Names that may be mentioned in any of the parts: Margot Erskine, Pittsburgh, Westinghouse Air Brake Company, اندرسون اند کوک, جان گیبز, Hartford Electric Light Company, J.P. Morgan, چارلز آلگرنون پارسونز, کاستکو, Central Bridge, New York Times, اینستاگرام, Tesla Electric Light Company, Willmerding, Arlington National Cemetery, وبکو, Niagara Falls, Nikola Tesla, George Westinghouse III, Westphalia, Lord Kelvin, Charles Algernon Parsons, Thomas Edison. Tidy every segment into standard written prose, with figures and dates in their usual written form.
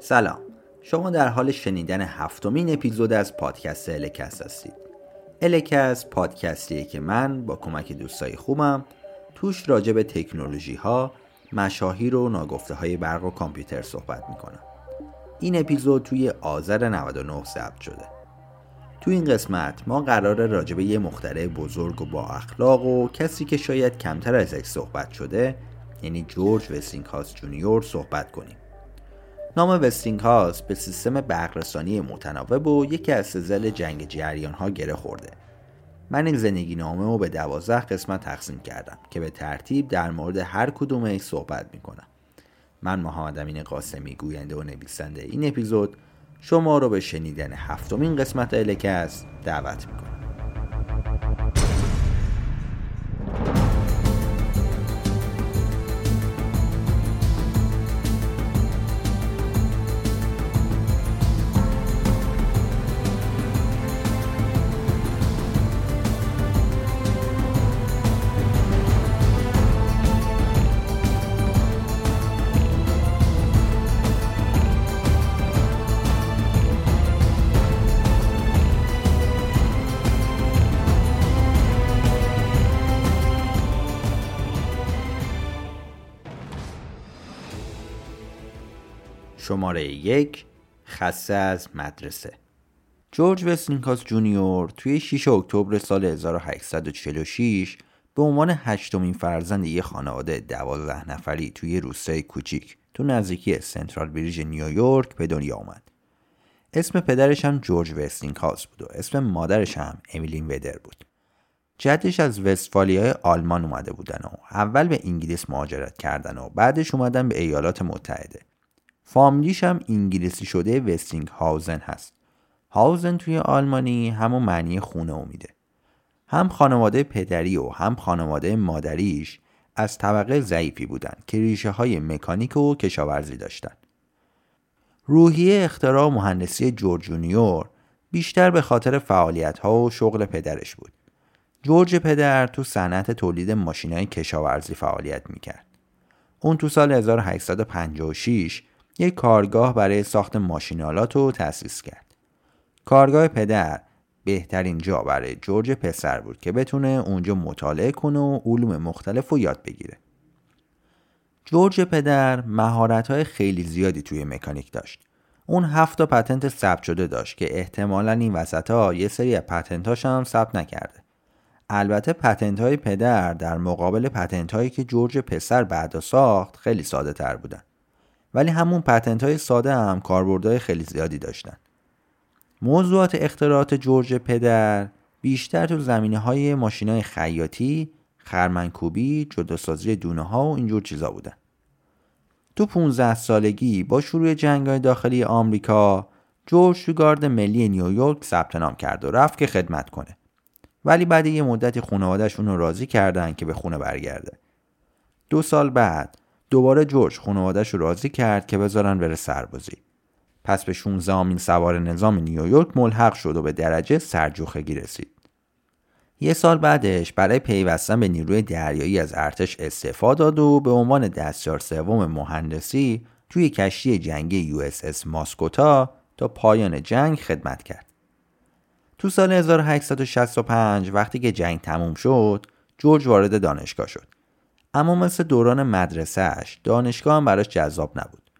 سلام، شما در حال شنیدن هفتمین اپیزود از پادکست الکست هستید. الکست پادکستیه که من با کمک دوستای خوبم توش راجع به تکنولوژی ها، مشاهیر و ناگفته های برق و کامپیوتر صحبت میکنم. این اپیزود توی آذر 99 ضبط شده. توی این قسمت ما قراره راجع به یه مخترع بزرگ و با اخلاق و کسی که شاید کمتر ازش صحبت شده، یعنی جورج وستینگهاوس جونیور صحبت کنیم. نام وستینگهاوس به سیستم برقرسانی متناوب و یکی از سزل جنگ جریان ها گره خورده. من این زندگی نامه رو به 12 قسمت تقسیم کردم که به ترتیب در مورد هر کدومش صحبت میکنم. من محمد امین قاسمی، گوینده و نویسنده این اپیزود، شما رو به شنیدن هفتمین قسمت الکست دعوت میکنم. شماره 1، خسته از مدرسه. جورج وستینگهاوس جونیور توی 6 اکتبر سال 1846 به عنوان 8مین فرزند یک خانواده 12 نفری توی روستای کوچیک تو نزدیکی سنترال بریج نیویورک به دنیا اومد. اسم پدرش هم جورج وستینگهاوس بود و اسم مادرش هم امیلی ویدر بود. جدش از وستفالیای آلمان اومده بودن و اول به انگلیس مهاجرت کردن و بعدش اومدن به ایالات متحده. فامیلیش هم انگلیسی شده وستینگ هاوزن هست. هاوزن توی آلمانی همون معنی خونه رو میده. هم خانواده پدری و هم خانواده مادریش از طبقه ضعیفی بودن که ریشه های مکانیک و کشاورزی داشتن. روحیه اختراع مهندسی جورج جونیور بیشتر به خاطر فعالیت ها و شغل پدرش بود. جورج پدر تو صنعت تولید ماشینای کشاورزی فعالیت میکرد. اون تو سال 1856 یک کارگاه برای ساخت ماشینالات رو تأسیس کرد. کارگاه پدر بهترین جا برای جورج پسر بود که بتونه اونجا مطالعه کنه و علوم مختلف رو یاد بگیره. جورج پدر مهارت‌های خیلی زیادی توی مکانیک داشت. اون 7 پتنت ثبت شده داشت که احتمالاً این وسطا یه سری پتنت‌هاش هم ثبت نکرده. البته پتنت‌های پدر در مقابل پتنت‌هایی که جورج پسر بعدا ساخت خیلی ساده‌تر بودن. ولی همون پتنت‌های ساده هم کاربردهای خیلی زیادی داشتن. موضوعات اختراعات جورج پدر بیشتر تو زمینه‌های ماشین‌های خیاطی، خرمنکوبی، جداسازی دونه‌ها و اینجور چیزا بودن. تو 15 سالگی با شروع جنگ‌های داخلی آمریکا، جورج تو گارد ملی نیویورک ثبت نام کرد و رفت که خدمت کنه. ولی بعد یه مدتی خانواده‌اش اون رو راضی کردن که به خونه برگرده. 2 سال بعد دوباره جورج خانواده‌اش رو راضی کرد که بذارن بره سربازی. پس به 16مین سوار نظام نیویورک ملحق شد و به درجه سرجوخگی رسید. 1 سال بعدش برای پیوستن به نیروی دریایی از ارتش استعفا داد و به عنوان دستیار سوم مهندسی توی کشتی جنگی USS ماسکوتا تا پایان جنگ خدمت کرد. تو سال 1865 وقتی که جنگ تموم شد، جورج وارد دانشگاه شد. اما مثل دوران مدرسهش دانشگاه هم براش جذاب نبود.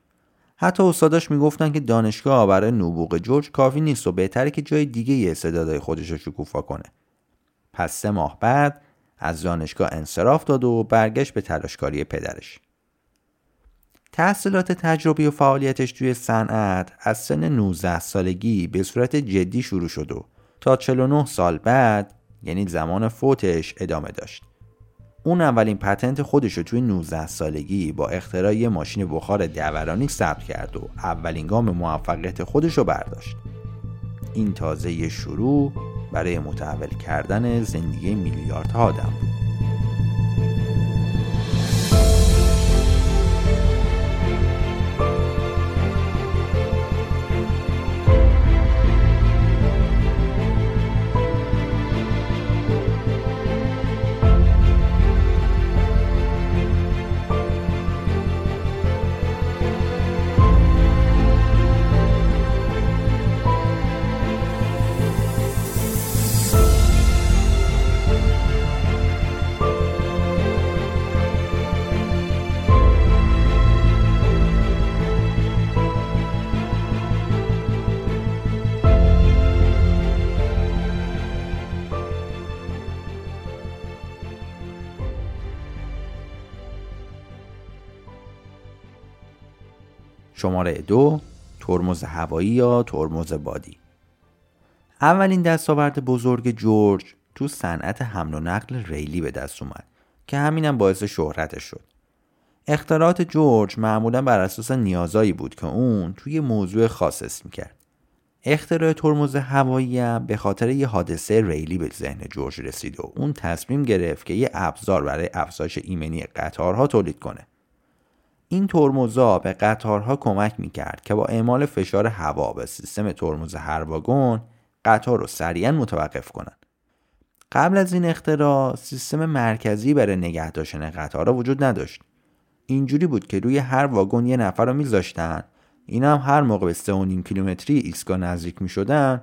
حتی استاداش میگفتن که دانشگاه برای نبوغ جورج کافی نیست و بهتره که جای دیگه یه استعدادهای خودش رو شکوفا کنه. پس 3 ماه بعد از دانشگاه انصراف داد و برگشت به تلاشکاری پدرش. تحصیلات تجربی و فعالیتش توی صنعت از سن 19 سالگی به صورت جدی شروع شد و تا 49 سال بعد، یعنی زمان فوتش، ادامه داشت. اون اولین پتنت خودش رو توی 19 سالگی با اختراع یه ماشین بخار دورانی ثبت کرد و اولین گام موفقیت خودش رو برداشت. این تازه یه شروع برای متحول کردن زندگی میلیاردها آدم بود. شماره 2 ترمز هوایی یا ترمز بادی. اولین دستاورد بزرگ جورج تو صنعت حمل و نقل ریلی به دست اومد که همینم باعث شهرتش شد. اختراعات جورج معمولا بر اساس نیازایی بود که اون توی موضوع خاص اسم کرد. اختراع ترمز هوایی به خاطر یه حادثه ریلی به ذهن جورج رسید و اون تصمیم گرفت که یه ابزار برای افزایش ایمنی قطارها تولید کنه. این ترمزها به قطارها کمک میکرد که با اعمال فشار هوا به سیستم ترمز هر واگن قطار رو سریعاً متوقف کنن. قبل از این اختراع سیستم مرکزی برای نگه داشتن قطارها وجود نداشت. اینجوری بود که روی هر واگن یه نفر رو میذاشتن. اینا هم هر موقع به 3.5 کیلومتری ایستگاه نزدیک میشدن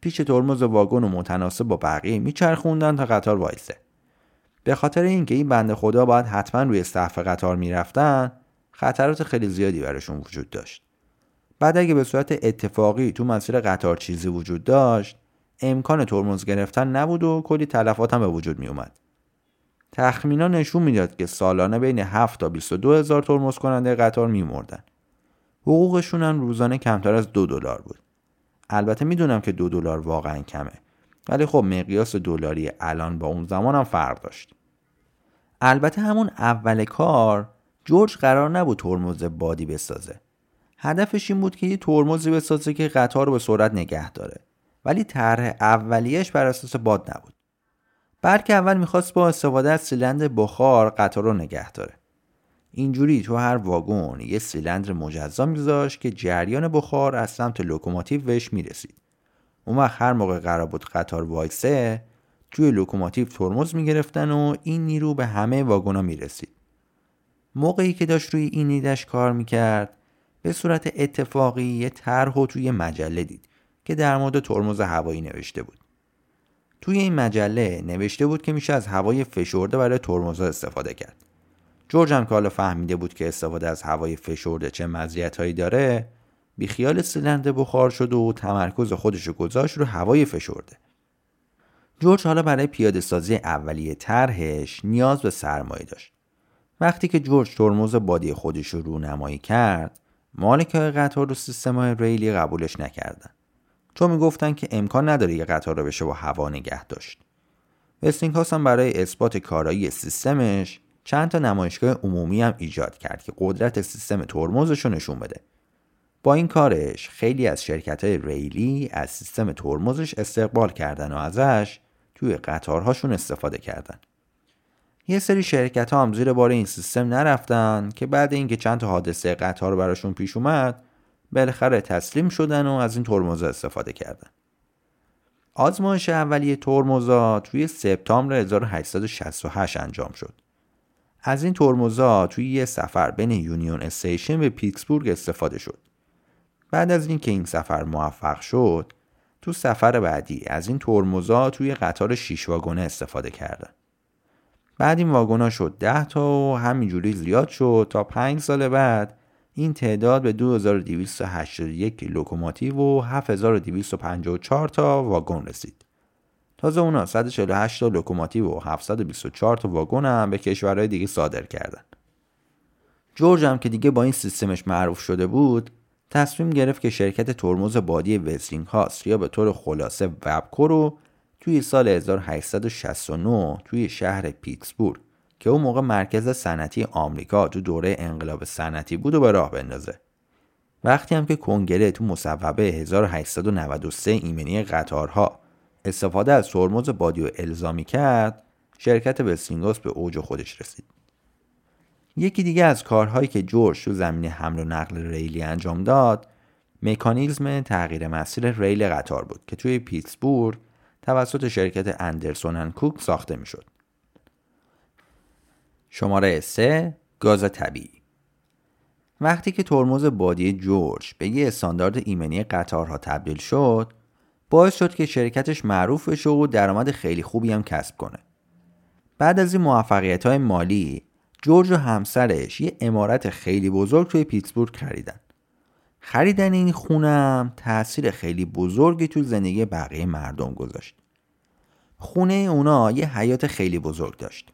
پیش ترمز واگن و متناسب با بقیه میچرخوندن تا قطار وایسه. به خاطر اینکه این بنده خدا باید حتما روی سقف قطار میرفتن، خطرات خیلی زیادی براشون وجود داشت. بعد اگه به صورت اتفاقی تو مسیر قطار چیزی وجود داشت، امکان ترمز گرفتن نبود و کلی تلفات هم به وجود می اومد. تخمینا نشون میداد که سالانه بین 7 تا 22,000 ترمز کننده قطار میمردن. حقوقشون هم روزانه کمتر از $2 بود. البته میدونم که $2 واقعا کمه، ولی خب مقیاس دلاری الان با اون زمان هم فرق داشت. البته همون اول کار جورج قرار نبود ترمز بادی بسازه. هدفش این بود که یه ترمزی بسازه که قطار رو به سرعت نگه داره، ولی طرح اولیه‌اش بر اساس باد نبود. بلکه اول می‌خواست با استفاده از سیلندر بخار قطار رو نگه داره. اینجوری تو هر واگن یه سیلندر مجزا می‌ذاشت که جریان بخار از سمت لوکوموتیو بهش می‌رسید. اون وقت هر موقع قرار بود قطار وایسه، توی لوکوموتیو ترمز می‌گرفتن و این نیرو به همه واگن‌ها می‌رسید. موقعی که داشت روی این ایده‌اش کار می‌کرد، به صورت اتفاقی یه طرحو توی مجله دید که در مورد ترمز هوایی نوشته بود. توی این مجله نوشته بود که میشه از هوای فشرده برای ترمزها استفاده کرد. جورج هم که حالا فهمیده بود که استفاده از هوای فشرده چه مزیت‌هایی داره، بیخیال سیلندر بخار شد و تمرکز خودش رو گذاشت رو هوای فشرده. جورج حالا برای پیاده‌سازی اولیه طرحش نیاز به سرمایه داشت. وقتی که جورج ترمز بادی خودش رو رونمایی کرد، مالکای قطار و سیستم‌های ریلی قبولش نکردن، چون میگفتن که امکان نداره یه قطار رو بشه با هوا نگه داشت. وستینگهاوس هم برای اثبات کارایی سیستمش چند تا نمایشگاه عمومی هم ایجاد کرد که قدرت سیستم ترمزش رو نشون بده. با این کارش خیلی از شرکت‌های ریلی از سیستم ترمزش استقبال کردن و ازش توی قطارهاشون استفاده کردن. یه سری شرکت‌ها هم زیر بار این سیستم نرفتن که بعد اینکه چند تا حادثه قطار براشون پیش اومد، بالاخره تسلیم شدن و از این ترمزها استفاده کردن. آزمایش اولیه ترمزها توی سپتامبر 1868 انجام شد. از این ترمزها توی یه سفر بین یونیون استیشن به پیتسبورگ استفاده شد. بعد از اینکه این سفر موفق شد، تو سفر بعدی از این ترمزها توی قطار 6 واگنه استفاده کردند. بعد این واگن‌ها شد 10 تا و همینجوری زیاد شد تا 5 سال بعد این تعداد به 2281 لوکوموتیو و 7254 تا واگن رسید. تازه اونا 148 تا لوکوموتیو و 724 تا واگن هم به کشورهای دیگه صادر کردن. جورج هم که دیگه با این سیستمش معروف شده بود، تصمیم گرفت که شرکت ترمز بادی وستینگهاوس یا به طور خلاصه وبکو رو توی سال 1869 توی شهر پیتسبورگ که اون موقع مرکز صنعتی آمریکا تو دوره انقلاب صنعتی بود و به راه بندازه. وقتی هم که کنگره تو مصوبه 1893 ایمنی قطارها استفاده از ترمز بادی و الزامی کرد، شرکت وستینگهاوس به اوج خودش رسید. یکی دیگه از کارهایی که جورج تو زمینه حمل و نقل ریلی انجام داد، مکانیزم تغییر مسیر ریل قطار بود که توی پیتسبورگ توسط شرکت اندرسون اند کوک ساخته میشد. شماره 3 گاز طبیعی. وقتی که ترمز بادی جورج به یه استاندارد ایمنی قطارها تبدیل شد، باعث شد که شرکتش معروف بشه و درآمد خیلی خوبی هم کسب کنه. بعد از این موفقیت‌های مالی، جورج و همسرش یه عمارت خیلی بزرگ توی پیتسبورگ خریدن. خریدن این خونه تأثیر خیلی بزرگی تو زندگی بقیه مردم گذاشت. خونه اونا یه حیاط خیلی بزرگ داشت.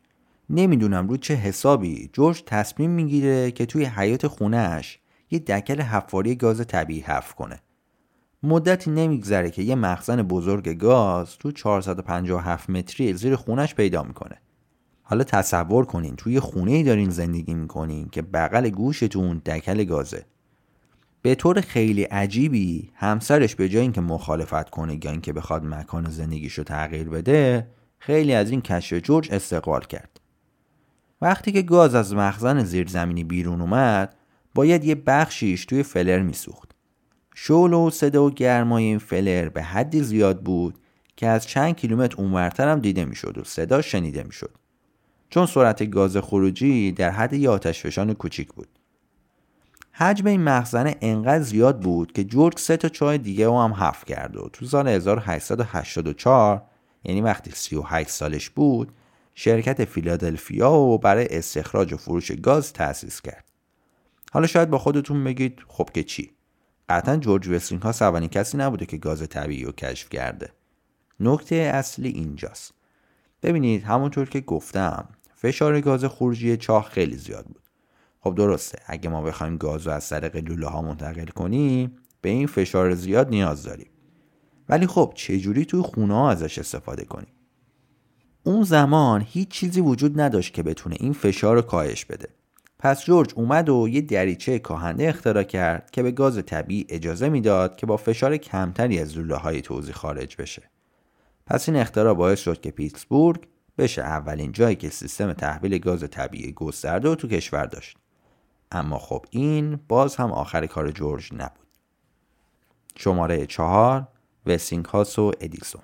نمیدونم رو چه حسابی جورج تصمیم میگیره که توی حیاط خونهش یه دکل حفاری گاز طبیعی حفر کنه. مدتی نمیگذره که یه مخزن بزرگ گاز تو 457 متری زیر خونش پیدا میکنه. حالا تصور کنین توی خونه‌ای دارین زندگی میکنین که بغل گوشتون دکل گازه. به طور خیلی عجیبی همسرش به جای اینکه مخالفت کنه یا اینکه بخواد مکان زندگیشو تغییر بده، خیلی از این کشف جورج استقبال کرد. وقتی که گاز از مخزن زیرزمینی بیرون اومد، باید یه بخشیش توی فلر میسوخت. شعله و صدا و گرمای این فلر به حدی زیاد بود که از چند کیلومتر اونورتر هم دیده میشد و صدا شنیده میشد. چون سرعت گاز خروجی در حد یه آتشفشان کوچیک بود. حجم این مخزن انقدر زیاد بود که جورج 3 تا چای دیگه هم حفر کرد و تو سال 1884، یعنی وقتی 38 سالش بود، شرکت فیلادلفیا رو برای استخراج و فروش گاز تأسیس کرد. حالا شاید با خودتون بگید خب که چی؟ قطعاً جورج وستینگهاوس اولین کسی نبوده که گاز طبیعی رو کشف کرده. نکته اصلی اینجاست. ببینید همونطور که گفتم فشار گاز خروجی چاه خیلی زیاد بود. خب درسته، اگه ما بخوایم گاز رو از طریق لوله‌ها منتقل کنیم به این فشار زیاد نیاز داریم. ولی خب چجوری توی خونه‌ها ازش استفاده کنیم؟ اون زمان هیچ چیزی وجود نداشت که بتونه این فشار رو کاهش بده. پس جورج اومد و یه دریچه کاهنده اختراع کرد که به گاز طبیعی اجازه میداد که با فشار کمتری از لوله‌های توزیع خارج بشه. پس این اختراع باعث شد که پیتسبورگ بشه اولین جایی که سیستم تحویل گاز طبیعی گسترده تو کشور داشت. اما خب این باز هم آخر کار جورج نبود. شماره 4، وستینگهاوس و ادیسون.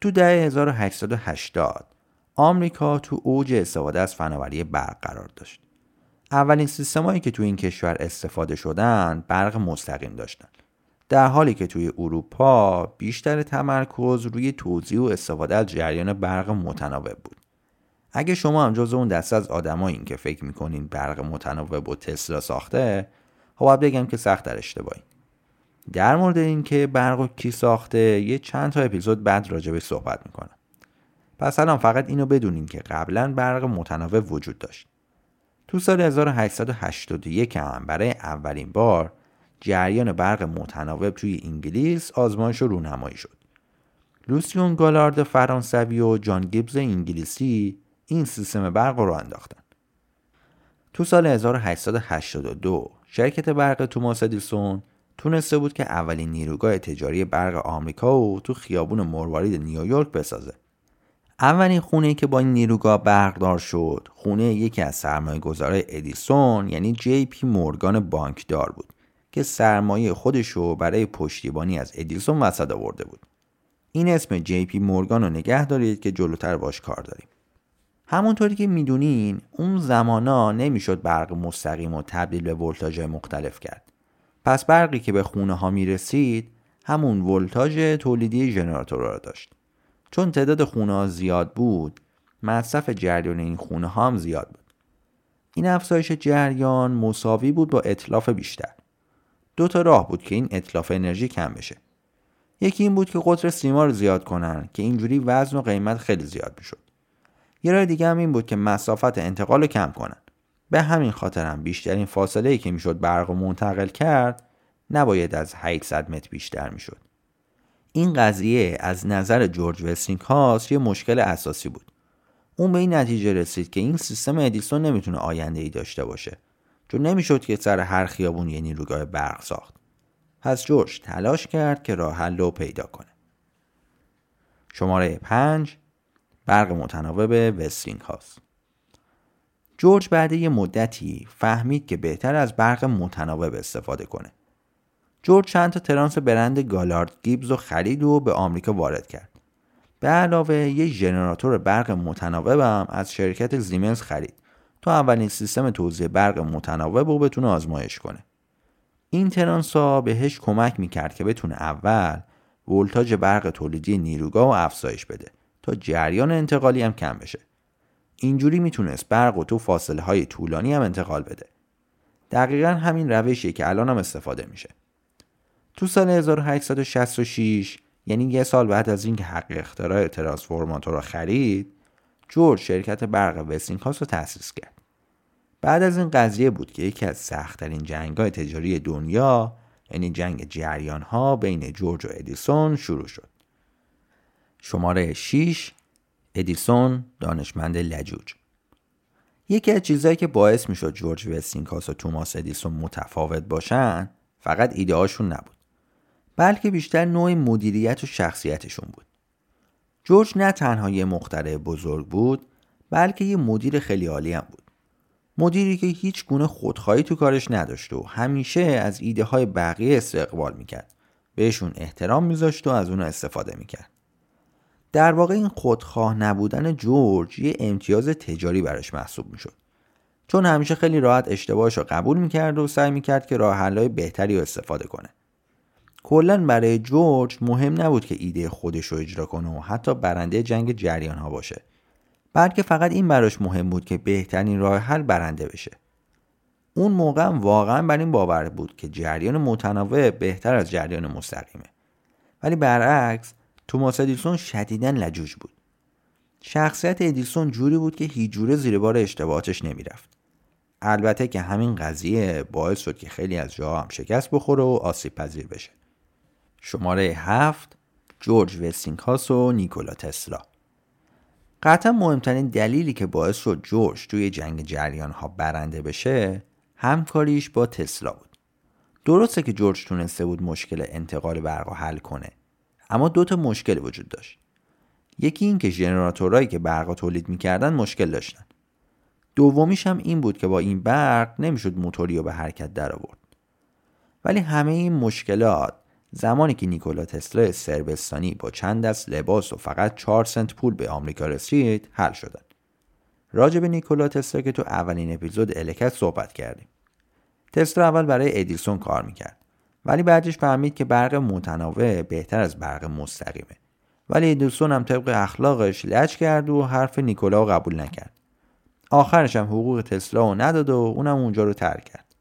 تو دهه 1880 آمریکا تو اوج استفاده از فناوری برق قرار داشت. اولین سیستمایی که تو این کشور استفاده شدن برق مستقیم داشتن، در حالی که توی اروپا بیشتر تمرکز روی توزیع و استفاده از جریان برق متناوب بود. اگه شما هم جز اون دسته از آدمایین که فکر میکنین برق متناوب و تسلا ساخته، باید بگم که سخت در اشتباهین. در مورد این که برق و کی ساخته یه چند تا اپیزود بعد راجبش صحبت میکنم. پس الان فقط اینو بدونین که قبلا برق متناوب وجود داشت. تو سال 1881 هم برای اولین بار جریان برق متناوب توی انگلیس آزمایش رونمایی شد. لوسیون گالارد فرانسوی و جان گیبز انگلیسی این سیستم برق رو انداختن. تو سال 1882 شرکت برق توماس ادیسون تونسته بود که اولین نیروگاه تجاری برق آمریکا رو تو خیابون مروارید نیویورک بسازه. اولین خونه‌ای که با این نیروگاه برقدار شد، خونه یکی از سرمایه‌گذارای ادیسون یعنی J.P. مورگان بانکدار بود که سرمایه خودش رو برای پشتیبانی از ادیسون وسعت آورده بود. این اسم J.P. مورگان رو نگه دارید که جلوتر باش کار داریم. همونطوری که میدونین اون زمانا نمیشد برق مستقیم رو تبدیل به ولتاژهای مختلف کرد. پس برقی که به خونه ها می رسید همون ولتاژ تولیدی ژنراتور را داشت. چون تعداد خونه ها زیاد بود، مصرف جریان این خونه ها هم زیاد بود. این افزایش جریان مساوی بود با اتلاف بیشتر. 2 تا راه بود که این اتلاف انرژی کم بشه. یکی این بود که قطر سیما رو زیاد کنن که اینجوری وزن و قیمت خیلی زیاد میشد. یه راه دیگه هم این بود که مسافت انتقال رو کم کنن. به همین خاطر هم بیشترین فاصله‌ای که میشد برق منتقل کرد نباید از 800 متر بیشتر میشد. این قضیه از نظر جورج وستینگهاوس یه مشکل اساسی بود. اون به این نتیجه رسید که این سیستم ادیسون نمیتونه آینده‌ای داشته باشه، چون نمیشد که سر هر خیابون یه نیروگاه برق ساخت. پس جورج تلاش کرد که راه حل رو پیدا کنه. شماره 5، برق متناوب وستینگهاوس. جورج بعد یه مدتی فهمید که بهتر از برق متناوب استفاده کنه. جورج چند تا ترانس برند گالارد گیبز رو خرید و به آمریکا وارد کرد. به علاوه یه ژنراتور برق متناوب هم از شرکت زیمنز خرید تا اولین سیستم توزیع برق متناوب رو بتونه آزمایش کنه. این ترانس‌ها بهش کمک میکرد که بتونه اول ولتاژ برق تولیدی نیروگاه رو افزایش بده تا جریان انتقالی هم کم بشه. اینجوری میتونست برق رو تو فاصله های طولانی هم انتقال بده. دقیقاً همین روشی که الان هم استفاده میشه. تو سال 1866، یعنی یه سال بعد از اینکه حق اختراع ترانسفورماتور رو خرید، جورج شرکت برق وستینگهاوس رو تأسیس کرد. بعد از این قضیه بود که یکی از سخت‌ترین جنگ‌های تجاری دنیا، یعنی جنگ جریان‌ها بین جورج و ادیسون شروع شد. شماره 6، ادیسون دانشمند لجوج. یکی از چیزایی که باعث میشد جورج وستینگهاوس و توماس ادیسون متفاوت باشن فقط ایده‌هاشون نبود، بلکه بیشتر نوع مدیریت و شخصیتشون بود. جورج نه تنها یه مخترع بزرگ بود، بلکه یه مدیر خیلی عالی هم بود. مدیری که هیچ گونه خودخواهی تو کارش نداشت و همیشه از ایده های بقیه استقبال میکرد، بهشون احترام میذاشت و از اون استفاده میکرد. در واقع این خودخواه نبودن جورج یه امتیاز تجاری برش محسوب میشد، چون همیشه خیلی راحت اشتباهش رو قبول میکرد و سعی میکرد که راه حل‌های بهتری رو استفاده کنه. کلاً برای جورج مهم نبود که ایده خودش رو اجرا کنه و حتی برنده جنگ جریان‌ها باشه، بلکه فقط این براش مهم بود که بهترین راه حل برنده بشه. اون موقع واقعاً بر این باور بود که جریان متنوع بهتر از جریان مستقیمه. ولی برعکس، توماس ادیسون شدیداً لجوج بود. شخصیت ادیسون جوری بود که هیچ جوره زیر بار اشتباهاتش نمیرفت. البته که همین قضیه باعث شد که خیلی از جاها هم شکست بخوره و آسیب پذیر بشه. شماره 7، جورج وستینگهاوس و نیکولا تسلا. قطعا مهمترین دلیلی که باعث شد جورج توی جنگ جریان ها برنده بشه همکاریش با تسلا بود. درسته که جورج تونسته بود مشکل انتقال برق رو حل کنه، اما دوتا مشکل وجود داشت. یکی این که ژنراتورایی که برق تولید میکردن مشکل داشتن. دومیش هم این بود که با این برق نمیشد موتوری رو به حرکت در آورد. ولی همه این مشکلات زمانی که نیکولا تسلا صربستانی با چند دست لباس و فقط 4 سنت پول به آمریکا رسید حل شدن. راجع به نیکولا تسلا که تو اولین اپیزود الکست صحبت کردیم. تسلا اول برای ادیسون کار میکرد، ولی بعدش فهمید که برق متناوب بهتر از برق مستقیمه. ولی ادیسون هم طبق اخلاقش لج کرد و حرف نیکولا رو قبول نکرد. آخرش هم حقوق تسلا رو نداد و اونم اونجا رو ترک کرد.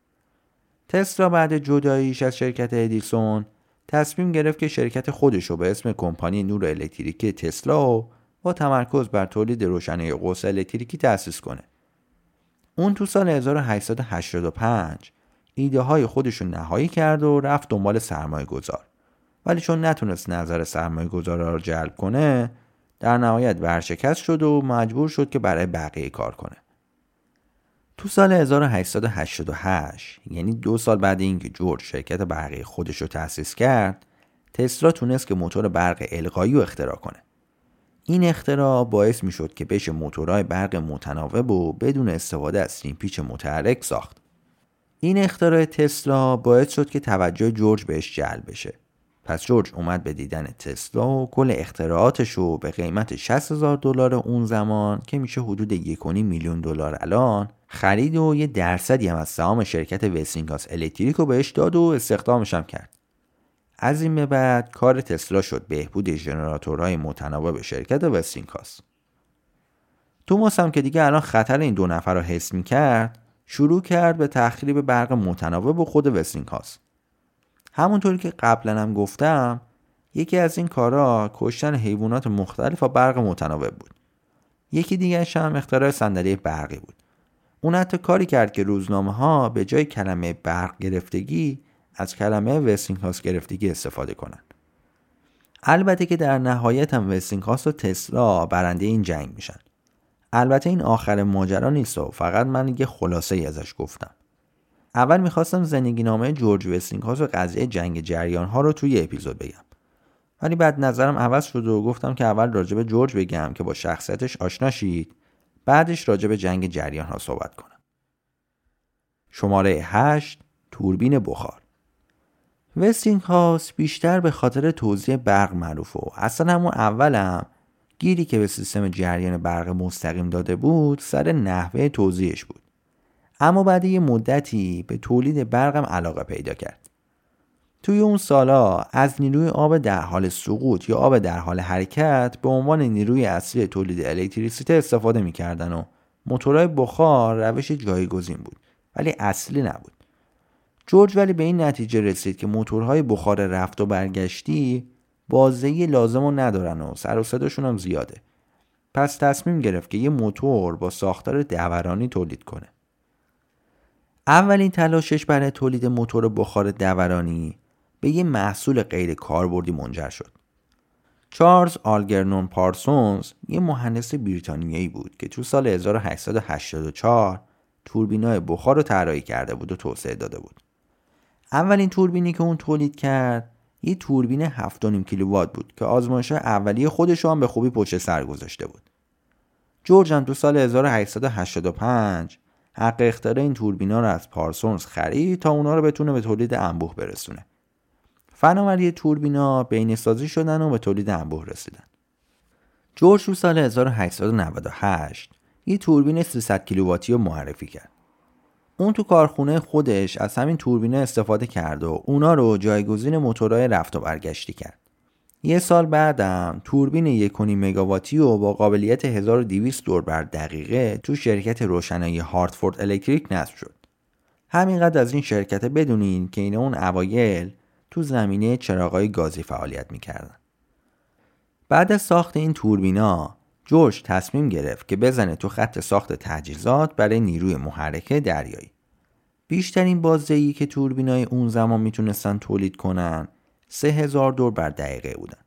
تسلا بعد جداییش از شرکت ادیسون تصمیم گرفت که شرکت خودش رو به اسم کمپانی نور الکتریکی تسلا با تمرکز بر تولید روشنی قوس الکتریکی تأسیس کنه. اون تو سال 1885 ایده های خودش رو نهایی کرد و رفت دنبال سرمایه گذار. ولی چون نتونست نظر سرمایه گذارا رو جلب کنه، در نهایت ورشکست شد و مجبور شد که برای بقیه کار کنه. تو سال 1888، یعنی 2 سال بعد اینکه جورج شرکت برقی خودش رو تأسیس کرد، تسلا تونست که موتور برق القایی رو اختراع کنه. این اختراع باعث می شد که بشه موتورهای برق متناوب و بدون استفاده از سیم پیچ متحرک ساخت. این اختراع تسلا باعث شد که توجه جورج بهش جلب بشه. پس جورج اومد به دیدن تسلا و کل اختراعاتش رو به قیمت $60,000 اون زمان که میشه حدود $1.5 میلیون الان خرید و 1% هم از سهام شرکت وستینگهاوس الکتریک رو بهش داد و استخدامش هم کرد. از این به بعد کار تسلا شد بهبود ژنراتورهای متناوب شرکت وستینگهاوس. توماس هم که دیگه الان خطر این 2 نفر رو حس میکرد، شروع کرد به تخریب برق متناوب خود وستینگهاوس. همونطوری که قبلا هم گفتم، یکی از این کارا کشتن حیوانات مختلف و برق متناوب بود. یکی دیگرش هم اختراع صندلی برقی بود. اون حتی کاری کرد که روزنامه ها به جای کلمه برق گرفتگی از کلمه وستینگهاوس گرفتگی استفاده کنن. البته که در نهایت هم وستینگهاوس و تسلا برنده این جنگ میشن. البته این آخر ماجرا نیست و فقط من یه خلاصه ای ازش گفتم. اول میخواستم زندگی نامه جورج وستینگهاوس و قضیه جنگ جریان ها رو توی اپیزود بگم، ولی بعد نظرم عوض شد و گفتم که اول راجع به جورج بگم که با شخصیتش آشنا شید، بعدش راجع به جنگ جریان ها صحبت کنم. شماره 8، توربین بخار. وستینگهاوس بیشتر به خاطر توزیع برق معروف و اصلا همون اولم گیری که به سیستم جریان برق مستقیم داده بود سر نحوه توزیعش بود. اما بعد یه مدتی به تولید برقم علاقه پیدا کرد. توی اون سالا از نیروی آب در حال سقوط یا آب در حال حرکت به عنوان نیروی اصلی تولید الکتریسیته استفاده می‌کردن و موتورهای بخار روش جایگزین بود، ولی اصلی نبود. جورج ولی به این نتیجه رسید که موتورهای بخار رفت و برگشتی بازدهی لازمو ندارن و سر و صداشون هم زیاده. پس تصمیم گرفت که یه موتور با ساختار دورانی تولید کنه. اولین تلاشش برای تولید موتور بخار دورانی به یک محصول غیر کاربردی منجر شد. چارلز آلگرنون پارسونز یک مهندس بریتانیایی بود که تو سال 1884 توربینای بخار رو طراحی کرده بود و توسعه داده بود. اولین توربینی که اون تولید کرد یه توربین 7.5 کیلووات بود که آزمایش‌های اولیه خودش هم به خوبی پشت سر گذاشته بود. جورج هم تو سال 1885 حق اختراع این توربینا رو از پارسونز خرید تا اونا رو بتونه به تولید انبوه برسونه. فناوری توربینا بین‌سازی شدن و به تولید انبوه رسیدن. جورج تو سال 1898 یه توربین 300 کیلوواتی رو معرفی کرد. اون تو کارخونه خودش از همین توربینا استفاده کرد و اونا رو جایگزین موتورهای رفت و برگشتی کرد. یه سال بعدم توربین 1.5 مگاواتی رو با قابلیت 1200 دور بر دقیقه تو شرکت روشنایی هارتفورد الکتریک نصب شد. همینقدر از این شرکت بدونین که اینا اون اوایل تو زمینه چراغ‌های گازی فعالیت می‌کردن. بعد از ساخت این توربینا جورج تصمیم گرفت که بزنه تو خط ساخت تجهیزات برای نیروی محرک دریایی. بیشترین بازدهی که توربینای اون زمان میتونستن تولید کنن 3000 دور بر دقیقه بودن،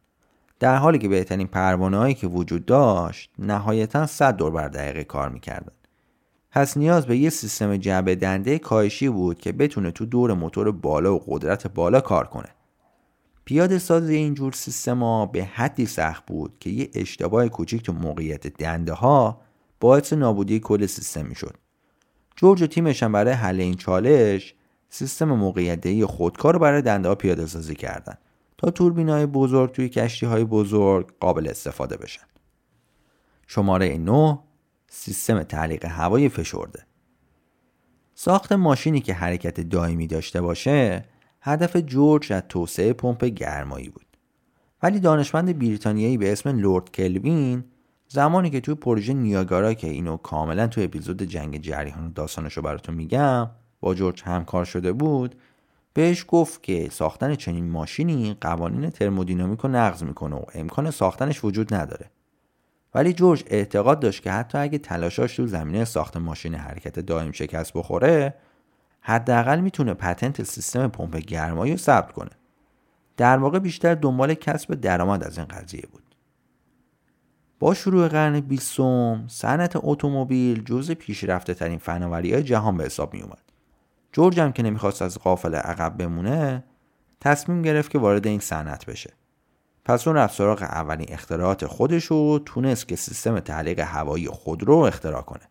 در حالی که بهترین پروانه‌هایی که وجود داشت نهایتاً 100 دور بر دقیقه کار میکردن. پس نیاز به یه سیستم جعبه دنده کاهشی بود که بتونه تو دور موتور بالا و قدرت بالا کار کنه. پیاده سازی اینجور سیستما به حدی سخت بود که یه اشتباه کوچیک تو موقعیت دنده ها باعث نابودی کل سیستم میشد. جورج و تیمش هم برای حل این چالش سیستم موقعیت دهی خودکار رو برای دنده ها پیاده سازی کردن تا توربینای بزرگ توی کشتی های بزرگ قابل استفاده بشن. شماره 9، سیستم تعلیق هوای فشرده. ساخت ماشینی که حرکت دائمی داشته باشه هدف جورج از توسعه پمپ گرمایی بود. ولی دانشمند بریتانیایی به اسم لورد کلوین زمانی که توی پروژه نیاگارا که اینو کاملا توی اپیزود جنگ جریان و داستانشو براتون میگم با جورج همکار شده بود، بهش گفت که ساختن چنین ماشینی قوانین ترمودینامیکو نقض میکنه و امکان ساختنش وجود نداره. ولی جورج اعتقاد داشت که حتی اگه تلاشاش تو زمینه ساخت ماشین حرکت دائم شکست بخوره، حداقل میتونه پتنت سیستم پمپ گرمایی رو ثبت کنه. در واقع بیشتر دنبال کسب درآمد از این قضیه بود. با شروع قرن 20 صنعت اتومبیل جزو پیشرفته‌ترین فناوری‌های جهان به حساب می اومد. جورج هم که نمیخواست از قافله عقب بمونه، تصمیم گرفت که وارد این صنعت بشه. پس اون رفت سراغ اولین اختراعات خودش و تونست که سیستم تعلیق هوایی خودرو اختراع کنه.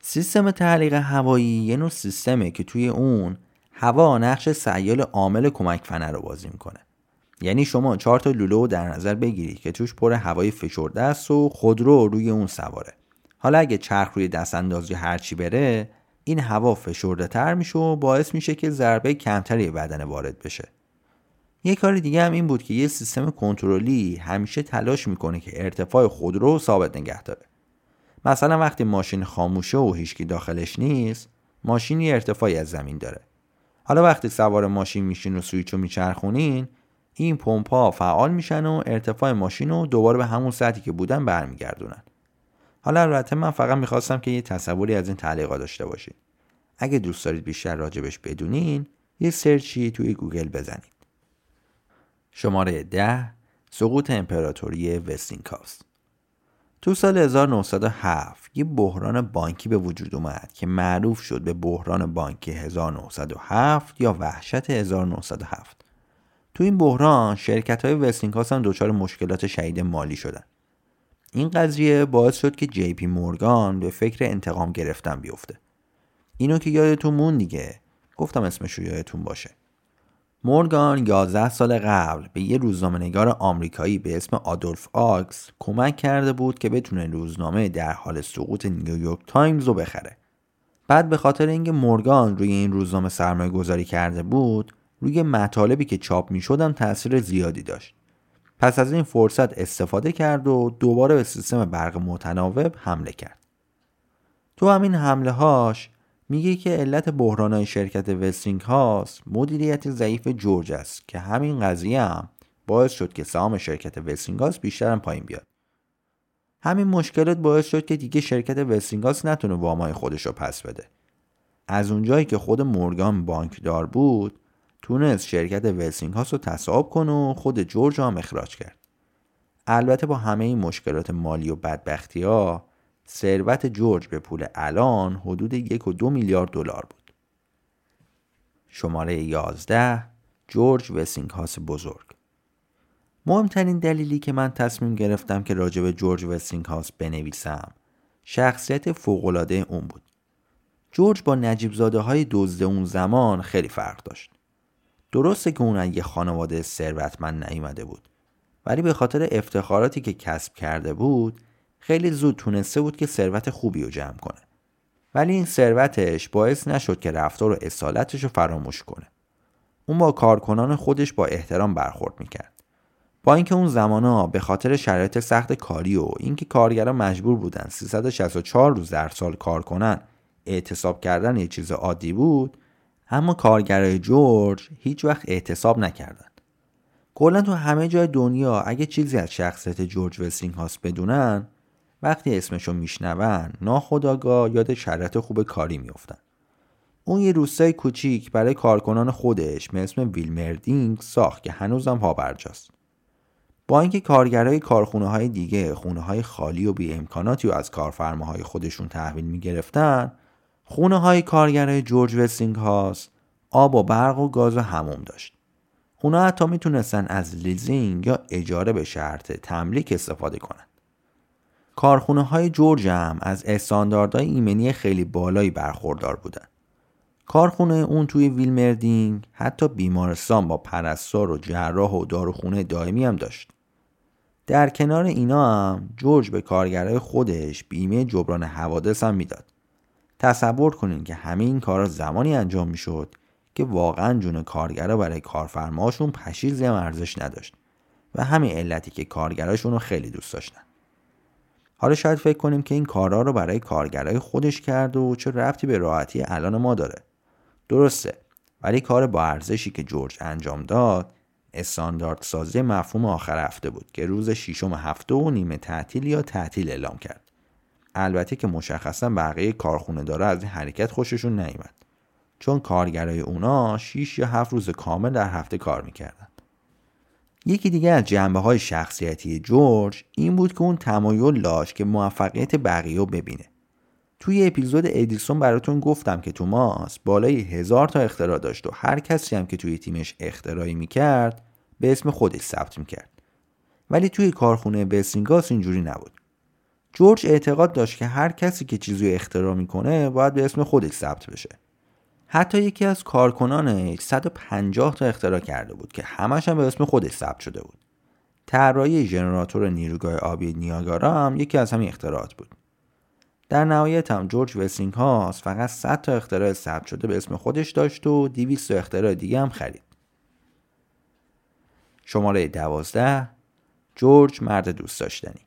سیستم تعلیق هوایی یه نوع سیستمه که توی اون هوا نقش سیال عامل کمک فنر رو بازی میکنه. یعنی شما 4 تا لوله رو در نظر بگیرید که توش پر هوای فشرده است و خودرو روی اون سواره. حالا اگه چرخ روی دست اندازی هرچی بره، این هوا فشرده تر میشه و باعث میشه که ضربه کمتری به بدن وارد بشه. یه کار دیگه هم این بود که یه سیستم کنترلی همیشه تلاش میکنه که ارتفاع خودرو رو ثابت نگه داره. مثلا وقتی ماشین خاموشه و هیچکی داخلش نیست، ماشین یه ارتفاعی از زمین داره. حالا وقتی سوار ماشین میشین و سوئیچو میچرخونین، این پمپا فعال میشن و ارتفاع ماشین رو دوباره به همون سطحی که بودن برمیگردونن. حالا البته من فقط میخواستم که یه تصوری از این تعلیقات داشته باشید. اگه دوست دارید بیشتر راجبش بدونین، یه سرچی توی گوگل بزنید. شماره 10، سقوط امپراتوری وستینگهاوس. تو سال 1907 یه بحران بانکی به وجود اومد که معروف شد به بحران بانکی 1907 یا وحشت 1907. تو این بحران شرکت‌های وستینگهاوس هم دچار مشکلات شدید مالی شدن. این قضیه باعث شد که جی پی مورگان به فکر انتقام گرفتن بیفته. اینو که یادتون مون دیگه، گفتم اسمش رو یادتون باشه. مورگان 11 سال قبل به یه روزنامه‌نگار آمریکایی به اسم آدولف آکس کمک کرده بود که بتونه روزنامه در حال سقوط نیویورک تایمز رو بخره. بعد به خاطر اینکه مورگان روی این روزنامه سرمایه‌گذاری کرده بود، روی مطالبی که چاپ می‌شدن تأثیر زیادی داشت. پس از این فرصت استفاده کرد و دوباره به سیستم برق متناوب حمله کرد. تو همین حمله‌هاش میگه که علت بحران‌های شرکت وستینگهاوس مدیریت ضعیف جورج است که همین قضیه هم باعث شد که سهام شرکت وستینگهاوس بیشتر هم پایین بیاد. همین مشکلات باعث شد که دیگه شرکت وستینگهاوس نتونه وامای خودش رو پس بده. از اونجایی که خود مورگان بانکدار بود تونست شرکت وستینگهاوس رو تصاحب کنه و خود جورج هم اخراج کرد. البته با همه این مشکلات مالی و بدبختی‌ها ثروت جورج به پول الان حدود 1.2 میلیارد دلار بود. شماره 11، جورج وستینگهاوس بزرگ. مهمترین دلیلی که من تصمیم گرفتم که راجع به جورج وستینگهاوس بنویسم شخصیت فوق‌العاده اون بود. جورج با نجیب زاده های دزد اون زمان خیلی فرق داشت. درسته که اون یه خانواده ثروتمند نیومده بود، ولی به خاطر افتخاراتی که کسب کرده بود خیلی زود تونسته بود که ثروت خوبی رو جمع کنه. ولی این ثروتش باعث نشد که رفتار و اصالتش رو فراموش کنه. اون با کارکنان خودش با احترام برخورد میکرد. با اینکه اون زمانا به خاطر شرایط سخت کاری و اینکه کارگرا مجبور بودن 364 روز در سال کار کنن، اعتصاب کردن یه چیز عادی بود، اما کارگرای جورج هیچ وقت اعتصاب نکردن. کلا تو همه جای دنیا اگه چیزی از شخصیت جورج وستینگهاوس بدونن، وقتی اسمشو میشنون ناخودآگاه یاد شرایط خوب کاری میافتن. اون یه روستای کوچیک برای کارکنان خودش به اسم ویلمردینگ ساخت که هنوزم پابرجاست. با اینکه کارگرای کارخونه‌های دیگه خونه‌های خالی و بی امکاناتی رو از کارفرماهای خودشون تحویل می‌گرفتن، خونه‌های کارگرای جورج وستینگهاوس آب و برق و گاز و حموم داشت. اونا حتی میتونستن از لیزینگ یا اجاره به شرط تملیک استفاده کنن. کارخونه‌های جورج هم از استانداردهای ایمنی خیلی بالایی برخوردار بودن. کارخونه اون توی ویلمردینگ حتی بیمارستان با پرستار و جراح و داروخونه دائمی هم داشت. در کنار اینا هم جورج به کارگرای خودش بیمه جبران حوادث هم میداد. تصور کنین که همه این کارا زمانی انجام میشد که واقعا جون کارگرا برای کارفرماشون پشیزی هم ارزش نداشت و همین علتی که کارگراشون رو خیلی دوست داشتن. حالا شاید فکر کنیم که این کارا رو برای کارگرای خودش کرد و چه ربطی به راحتی الان ما داره. درسته، ولی کار با ارزشی که جورج انجام داد استاندارد سازی مفهوم آخر هفته بود که روز 6م هفته و نیمه تعطیل یا تعطیل اعلام کرد. البته که مشخصا بقیه کارخونه دارا از این حرکت خوششون نیامد، چون کارگرای اونا 6 یا 7 روز کامل در هفته کار میکردن. یکی دیگه از جنبه‌های شخصیتی جورج این بود که اون تمایل داشت که موفقیت بقیه رو ببینه. توی اپیزود ادیسون براتون گفتم که توماس بالای 1000 تا اختراع داشت و هر کسی هم که توی تیمش اختراعی میکرد به اسم خودش ثبت میکرد. ولی توی کارخونه وستینگهاوس اینجوری نبود. جورج اعتقاد داشت که هر کسی که چیزی اختراع میکنه باید به اسم خودش ثبت بشه. حتی یکی از کارکنانش 150 تا اختراع کرده بود که همش هم به اسم خودش ثبت شده بود. طراحی ژنراتور نیروگاه آبی نیاگارا هم یکی از همین اختراعات بود. در نهایت هم جورج وستینگهاوس فقط 100 تا اختراع ثبت شده به اسم خودش داشت و 200 تا اختراع دیگه هم خرید. شماره 12، جورج مرد دوست داشتنی.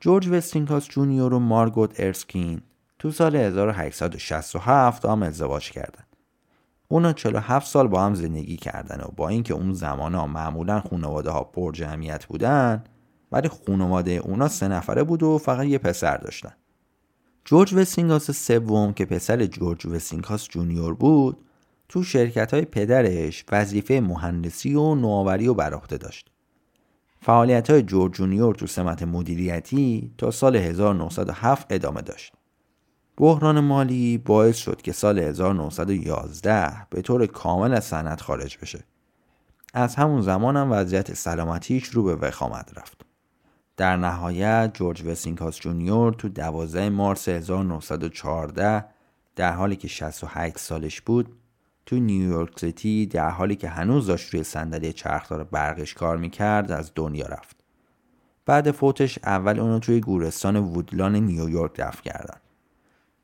جورج وستینگهاوس جونیور و مارگوت ارسکین تو سال 1867 هم ازدواج کردن. اونا 47 سال با هم زندگی کردن و با اینکه اون زمانا معمولا خانواده ها پر جمعیت بودن، ولی خانواده اونا 3 نفره بود و فقط یه پسر داشتن. جورج وستینگهاوس سوم که پسر جورج وستینگهاوس جونیور بود، تو شرکت‌های پدرش وظیفه مهندسی و نوآوری رو بر عهده داشت. فعالیت‌های جورج جونیور تو سمت مدیریتی تا سال 1907 ادامه داشت. بحران مالی باعث شد که سال 1911 به طور کامل از صنعت خارج بشه. از همون زمان هم وضعیت سلامتیش رو به وخامت رفت. در نهایت جورج وستینگهاوس جونیور تو 12 مارس 1914 در حالی که 68 سالش بود تو نیویورک سیتی در حالی که هنوز داشت روی صندلی چرخدار برقش کار میکرد از دنیا رفت. بعد فوتش اول اونو توی گورستان وودلان نیویورک دفن کردن.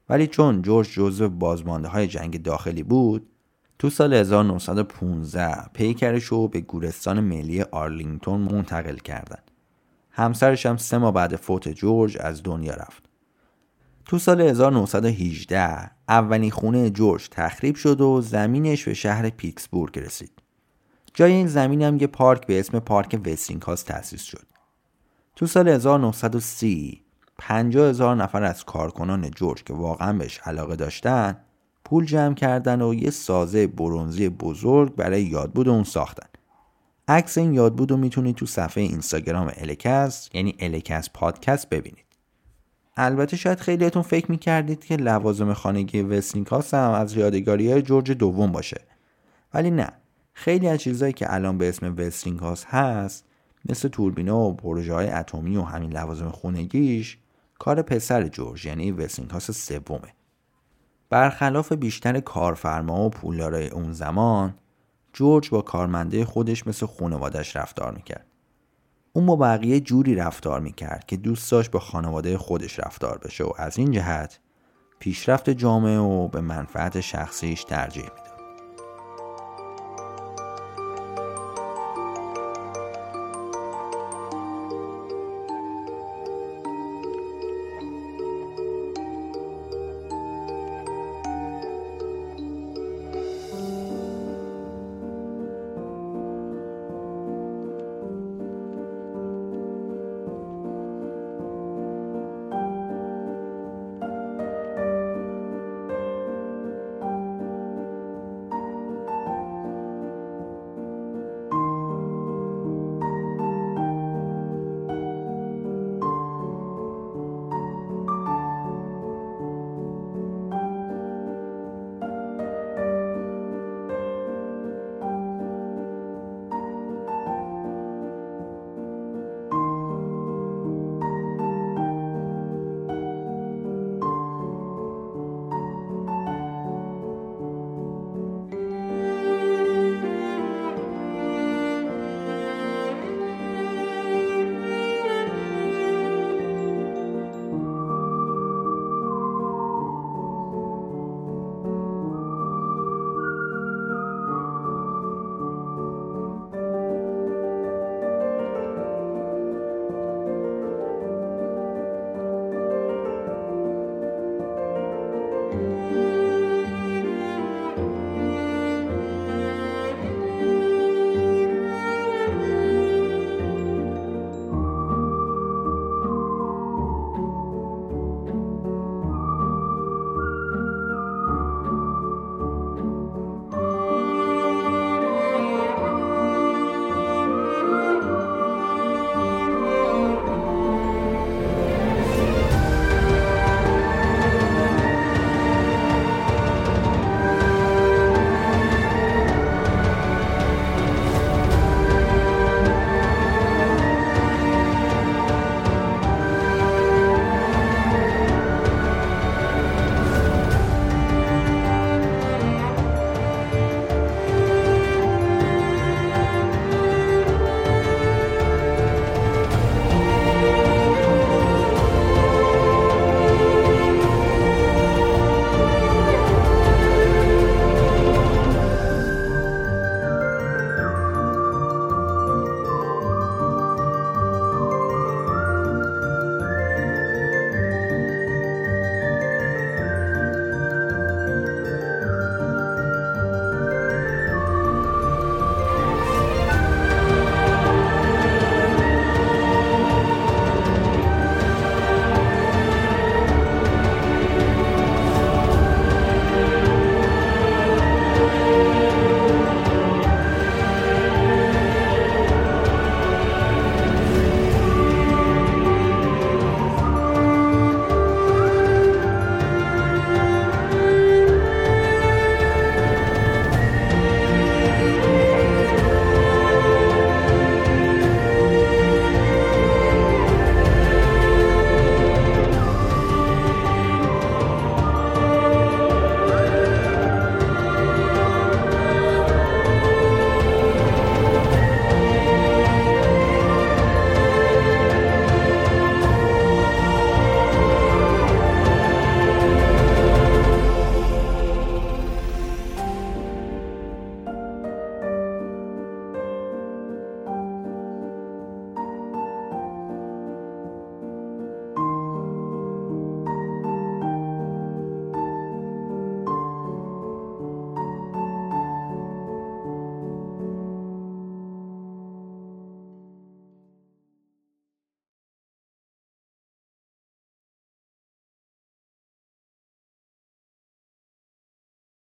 ولی چون جورج جزو بازمانده های جنگ داخلی بود، تو سال 1915 پیکرش رو به گورستان ملی آرلینگتون منتقل کردن. همسرش هم 3 ماه بعد فوت جورج از دنیا رفت. تو سال 1918 اولین خونه جورج تخریب شد و زمینش به شهر پیتسبورگ رسید. جای این زمین هم یه پارک به اسم پارک وستینگهاوس تأسیس شد. تو سال 1930 50,000 نفر از کارکنان جورج که واقعا بهش علاقه داشتن پول جمع کردن و یه سازه برنزی بزرگ برای یادبود اون ساختن. عکس این یادبود رو میتونید تو صفحه اینستاگرام الکست، یعنی الکست پادکست، ببینید. البته شاید خیلیتون فکر میکردید که لوازم خانگی وستینگهاوس هم از یادگاری‌های جورج دوم باشه، ولی نه. خیلی از چیزایی که الان به اسم وستینگهاوس هست، مثل توربینا و پروژه‌های اتمی و همین لوازم خانگیش، کار پسر جورج، یعنی وستینگهاوس سومه. برخلاف بیشتر کارفرما و پولدارای اون زمان، جورج با کارمنده خودش مثل خانواده‌اش رفتار میکرد. اون با بقیه جوری رفتار میکرد که دوست داشت با خانواده خودش رفتار بشه و از این جهت پیشرفت جامعه و به منفعت شخصیش ترجیح میداد.